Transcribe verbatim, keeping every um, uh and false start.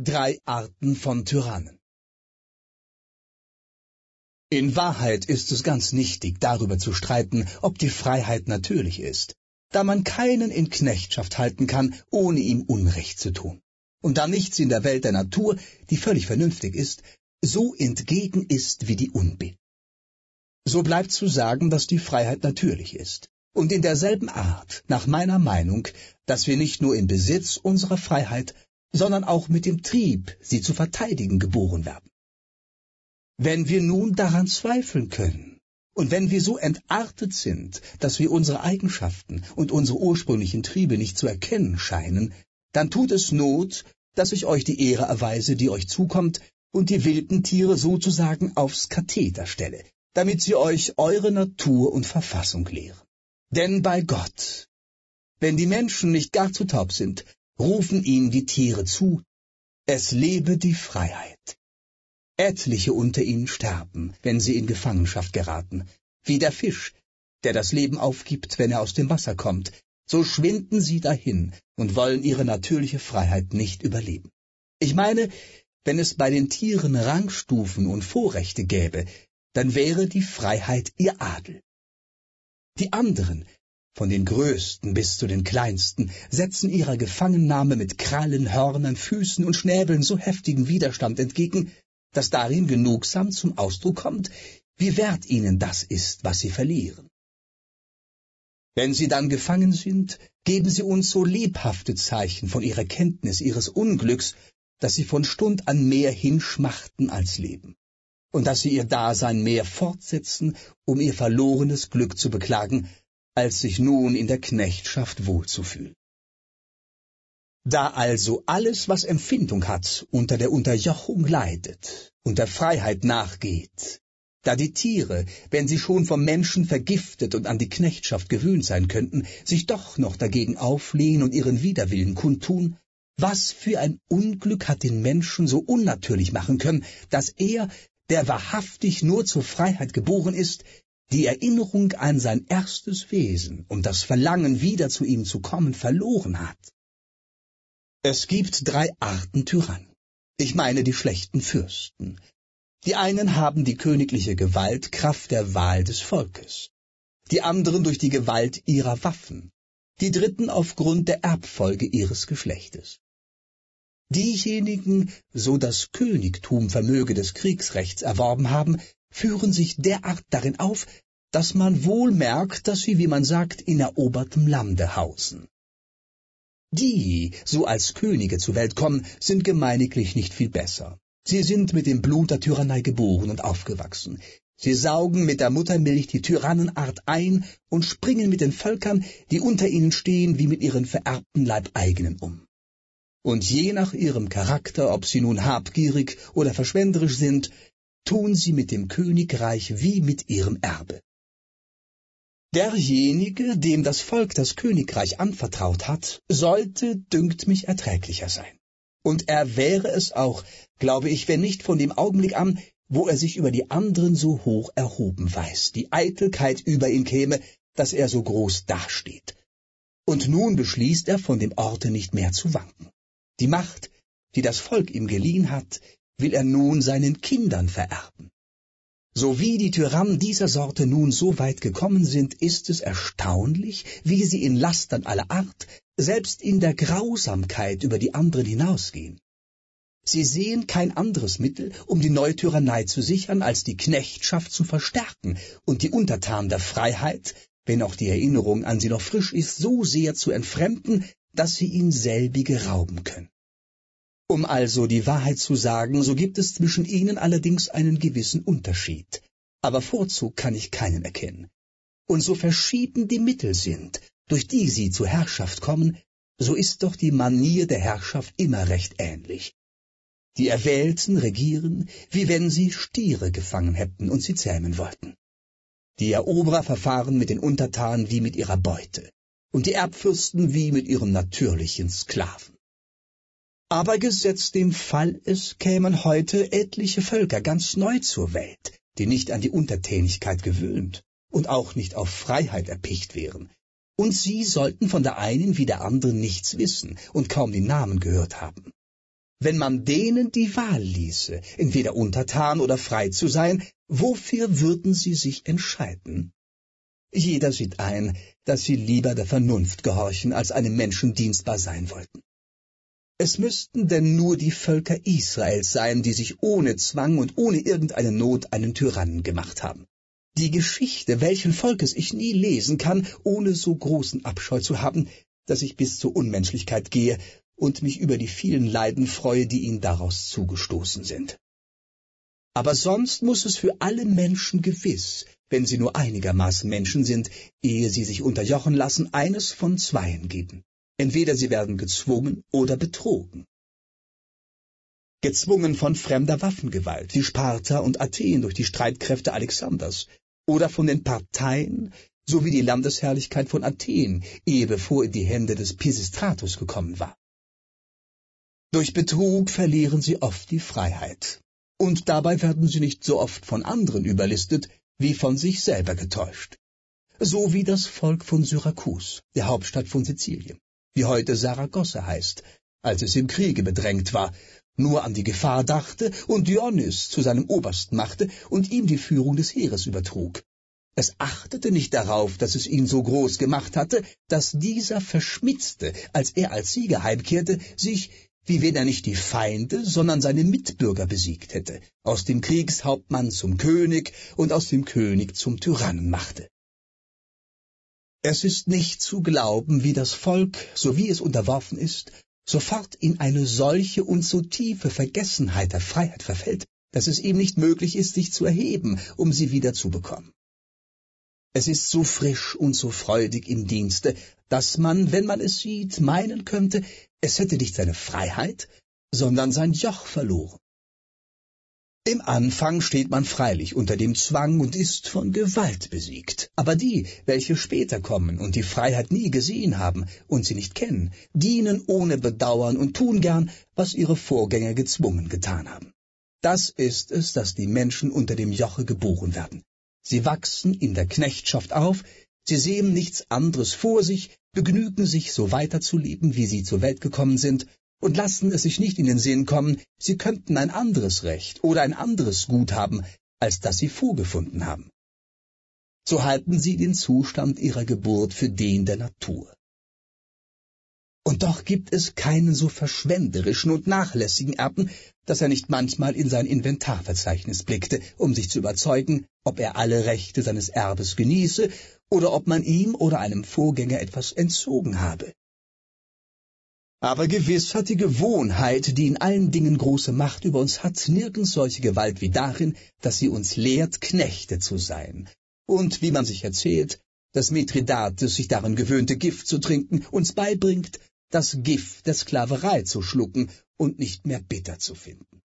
Drei Arten von Tyrannen. In Wahrheit ist es ganz nichtig, darüber zu streiten, ob die Freiheit natürlich ist, da man keinen in Knechtschaft halten kann, ohne ihm Unrecht zu tun. Und da nichts in der Welt der Natur, die völlig vernünftig ist, so entgegen ist wie die Unbill. So bleibt zu sagen, dass die Freiheit natürlich ist, und in derselben Art, nach meiner Meinung, dass wir nicht nur im Besitz unserer Freiheit, sondern auch mit dem Trieb, sie zu verteidigen, geboren werden. Wenn wir nun daran zweifeln können, und wenn wir so entartet sind, dass wir unsere Eigenschaften und unsere ursprünglichen Triebe nicht zu erkennen scheinen, dann tut es Not, dass ich euch die Ehre erweise, die euch zukommt, und die wilden Tiere sozusagen aufs Katheter stelle, damit sie euch eure Natur und Verfassung lehren. Denn bei Gott, wenn die Menschen nicht gar zu taub sind, rufen ihnen die Tiere zu, es lebe die Freiheit. Etliche unter ihnen sterben, wenn sie in Gefangenschaft geraten, wie der Fisch, der das Leben aufgibt, wenn er aus dem Wasser kommt, so schwinden sie dahin und wollen ihre natürliche Freiheit nicht überleben. Ich meine, wenn es bei den Tieren Rangstufen und Vorrechte gäbe, dann wäre die Freiheit ihr Adel. Die anderen, von den Größten bis zu den Kleinsten, setzen ihrer Gefangennahme mit Krallen, Hörnern, Füßen und Schnäbeln so heftigen Widerstand entgegen, dass darin genugsam zum Ausdruck kommt, wie wert ihnen das ist, was sie verlieren. Wenn sie dann gefangen sind, geben sie uns so lebhafte Zeichen von ihrer Kenntnis ihres Unglücks, dass sie von Stund an mehr hinschmachten als leben, und dass sie ihr Dasein mehr fortsetzen, um ihr verlorenes Glück zu beklagen, als sich nun in der Knechtschaft wohlzufühlen. Da also alles, was Empfindung hat, unter der Unterjochung leidet und der Freiheit nachgeht, da die Tiere, wenn sie schon vom Menschen vergiftet und an die Knechtschaft gewöhnt sein könnten, sich doch noch dagegen auflehnen und ihren Widerwillen kundtun, was für ein Unglück hat den Menschen so unnatürlich machen können, dass er, der wahrhaftig nur zur Freiheit geboren ist, die Erinnerung an sein erstes Wesen und das Verlangen, wieder zu ihm zu kommen, verloren hat. Es gibt drei Arten Tyrannen. Ich meine die schlechten Fürsten. Die einen haben die königliche Gewalt Kraft der Wahl des Volkes, die anderen durch die Gewalt ihrer Waffen, die dritten aufgrund der Erbfolge ihres Geschlechtes. Diejenigen, so das Königtum Vermöge des Kriegsrechts erworben haben, führen sich derart darin auf, dass man wohl merkt, dass sie, wie man sagt, in erobertem Lande hausen. Die, so als Könige zur Welt kommen, sind gemeiniglich nicht viel besser. Sie sind mit dem Blut der Tyrannei geboren und aufgewachsen. Sie saugen mit der Muttermilch die Tyrannenart ein und springen mit den Völkern, die unter ihnen stehen, wie mit ihren vererbten Leibeigenen um. Und je nach ihrem Charakter, ob sie nun habgierig oder verschwenderisch sind, tun sie mit dem Königreich wie mit ihrem Erbe. Derjenige, dem das Volk das Königreich anvertraut hat, sollte, dünkt mich, erträglicher sein. Und er wäre es auch, glaube ich, wenn nicht von dem Augenblick an, wo er sich über die anderen so hoch erhoben weiß, die Eitelkeit über ihn käme, dass er so groß dasteht. Und nun beschließt er, von dem Orte nicht mehr zu wanken. Die Macht, die das Volk ihm geliehen hat, will er nun seinen Kindern vererben. So wie die Tyrannen dieser Sorte nun so weit gekommen sind, ist es erstaunlich, wie sie in Lastern aller Art, selbst in der Grausamkeit über die anderen hinausgehen. Sie sehen kein anderes Mittel, um die neue Tyrannei zu sichern, als die Knechtschaft zu verstärken und die Untertanen der Freiheit, wenn auch die Erinnerung an sie noch frisch ist, so sehr zu entfremden, dass sie ihnen selbige rauben können. Um also die Wahrheit zu sagen, so gibt es zwischen ihnen allerdings einen gewissen Unterschied, aber Vorzug kann ich keinen erkennen. Und so verschieden die Mittel sind, durch die sie zur Herrschaft kommen, so ist doch die Manier der Herrschaft immer recht ähnlich. Die Erwählten regieren, wie wenn sie Stiere gefangen hätten und sie zähmen wollten. Die Eroberer verfahren mit den Untertanen wie mit ihrer Beute, und die Erbfürsten wie mit ihrem natürlichen Sklaven. Aber gesetzt dem Fall, es kämen heute etliche Völker ganz neu zur Welt, die nicht an die Untertänigkeit gewöhnt und auch nicht auf Freiheit erpicht wären, und sie sollten von der einen wie der anderen nichts wissen und kaum den Namen gehört haben. wenn man denen die Wahl ließe, entweder untertan oder frei zu sein, wofür würden sie sich entscheiden? Jeder sieht ein, dass sie lieber der Vernunft gehorchen, als einem Menschen dienstbar sein wollten. Es müssten denn nur die Völker Israels sein, die sich ohne Zwang und ohne irgendeine Not einen Tyrannen gemacht haben. Die Geschichte, welchen Volkes ich nie lesen kann, ohne so großen Abscheu zu haben, dass ich bis zur Unmenschlichkeit gehe und mich über die vielen Leiden freue, die ihnen daraus zugestoßen sind. Aber sonst muss es für alle Menschen gewiss, wenn sie nur einigermaßen Menschen sind, ehe sie sich unterjochen lassen, eines von Zweien geben. Entweder sie werden gezwungen oder betrogen. Gezwungen von fremder Waffengewalt, wie Sparta und Athen durch die Streitkräfte Alexanders, oder von den Parteien sowie die Landesherrlichkeit von Athen, ehe bevor in die Hände des Pisistratus gekommen war. Durch Betrug verlieren sie oft die Freiheit. Und dabei werden sie nicht so oft von anderen überlistet, wie von sich selber getäuscht. So wie das Volk von Syrakus, der Hauptstadt von Sizilien, die heute Saragosse heißt, als es im Kriege bedrängt war, nur an die Gefahr dachte und Dionys zu seinem Obersten machte und ihm die Führung des Heeres übertrug. Es achtete nicht darauf, dass es ihn so groß gemacht hatte, dass dieser Verschmitzte, als er als Sieger heimkehrte, sich, wie wenn er nicht die Feinde, sondern seine Mitbürger besiegt hätte, aus dem Kriegshauptmann zum König und aus dem König zum Tyrannen machte. Es ist nicht zu glauben, wie das Volk, so wie es unterworfen ist, sofort in eine solche und so tiefe Vergessenheit der Freiheit verfällt, dass es ihm nicht möglich ist, sich zu erheben, um sie wieder zu bekommen. Es ist so frisch und so freudig im Dienste, dass man, wenn man es sieht, meinen könnte, es hätte nicht seine Freiheit, sondern sein Joch verloren. Im Anfang steht man freilich unter dem Zwang und ist von Gewalt besiegt. Aber die, welche später kommen und die Freiheit nie gesehen haben und sie nicht kennen, dienen ohne Bedauern und tun gern, was ihre Vorgänger gezwungen getan haben. Das ist es, dass die Menschen unter dem Joche geboren werden. Sie wachsen in der Knechtschaft auf, sie sehen nichts anderes vor sich, begnügen sich, so weiterzuleben, wie sie zur Welt gekommen sind, und lassen es sich nicht in den Sinn kommen, sie könnten ein anderes Recht oder ein anderes Gut haben, als das sie vorgefunden haben. So halten sie den Zustand ihrer Geburt für den der Natur. Und doch gibt es keinen so verschwenderischen und nachlässigen Erben, dass er nicht manchmal in sein Inventarverzeichnis blickte, um sich zu überzeugen, ob er alle Rechte seines Erbes genieße oder ob man ihm oder einem Vorgänger etwas entzogen habe. Aber gewiss hat die Gewohnheit, die in allen Dingen große Macht über uns hat, nirgends solche Gewalt wie darin, dass sie uns lehrt, Knechte zu sein. Und wie man sich erzählt, dass Mithridates sich daran gewöhnte, Gift zu trinken, uns beibringt, das Gift der Sklaverei zu schlucken und nicht mehr bitter zu finden.